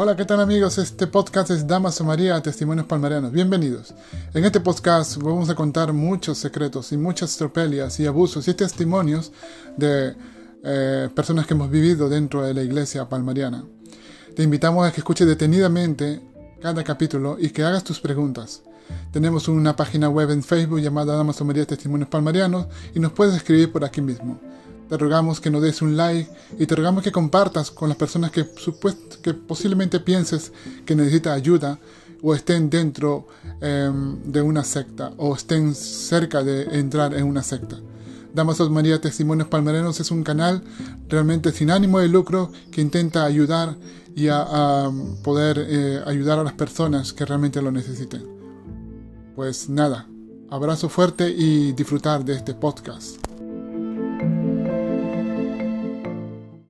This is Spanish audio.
Hola, ¿qué tal amigos? Este podcast es Damas de María Testimonios Palmarianos. Bienvenidos. En este podcast vamos a contar muchos secretos y muchas tropelías y abusos y testimonios de personas que hemos vivido dentro de la iglesia palmariana. Te invitamos a que escuches detenidamente cada capítulo y que hagas tus preguntas. Tenemos una página web en Facebook llamada Damas de María Testimonios Palmarianos y nos puedes escribir por aquí mismo. Te rogamos que nos des un like y te rogamos que compartas con las personas que posiblemente pienses que necesitan ayuda o estén dentro de una secta o estén cerca de entrar en una secta. Damas de María Testimonios Palmarianos es un canal realmente sin ánimo de lucro que intenta ayudar y a poder ayudar a las personas que realmente lo necesiten. Pues nada, abrazo fuerte y disfrutar de este podcast.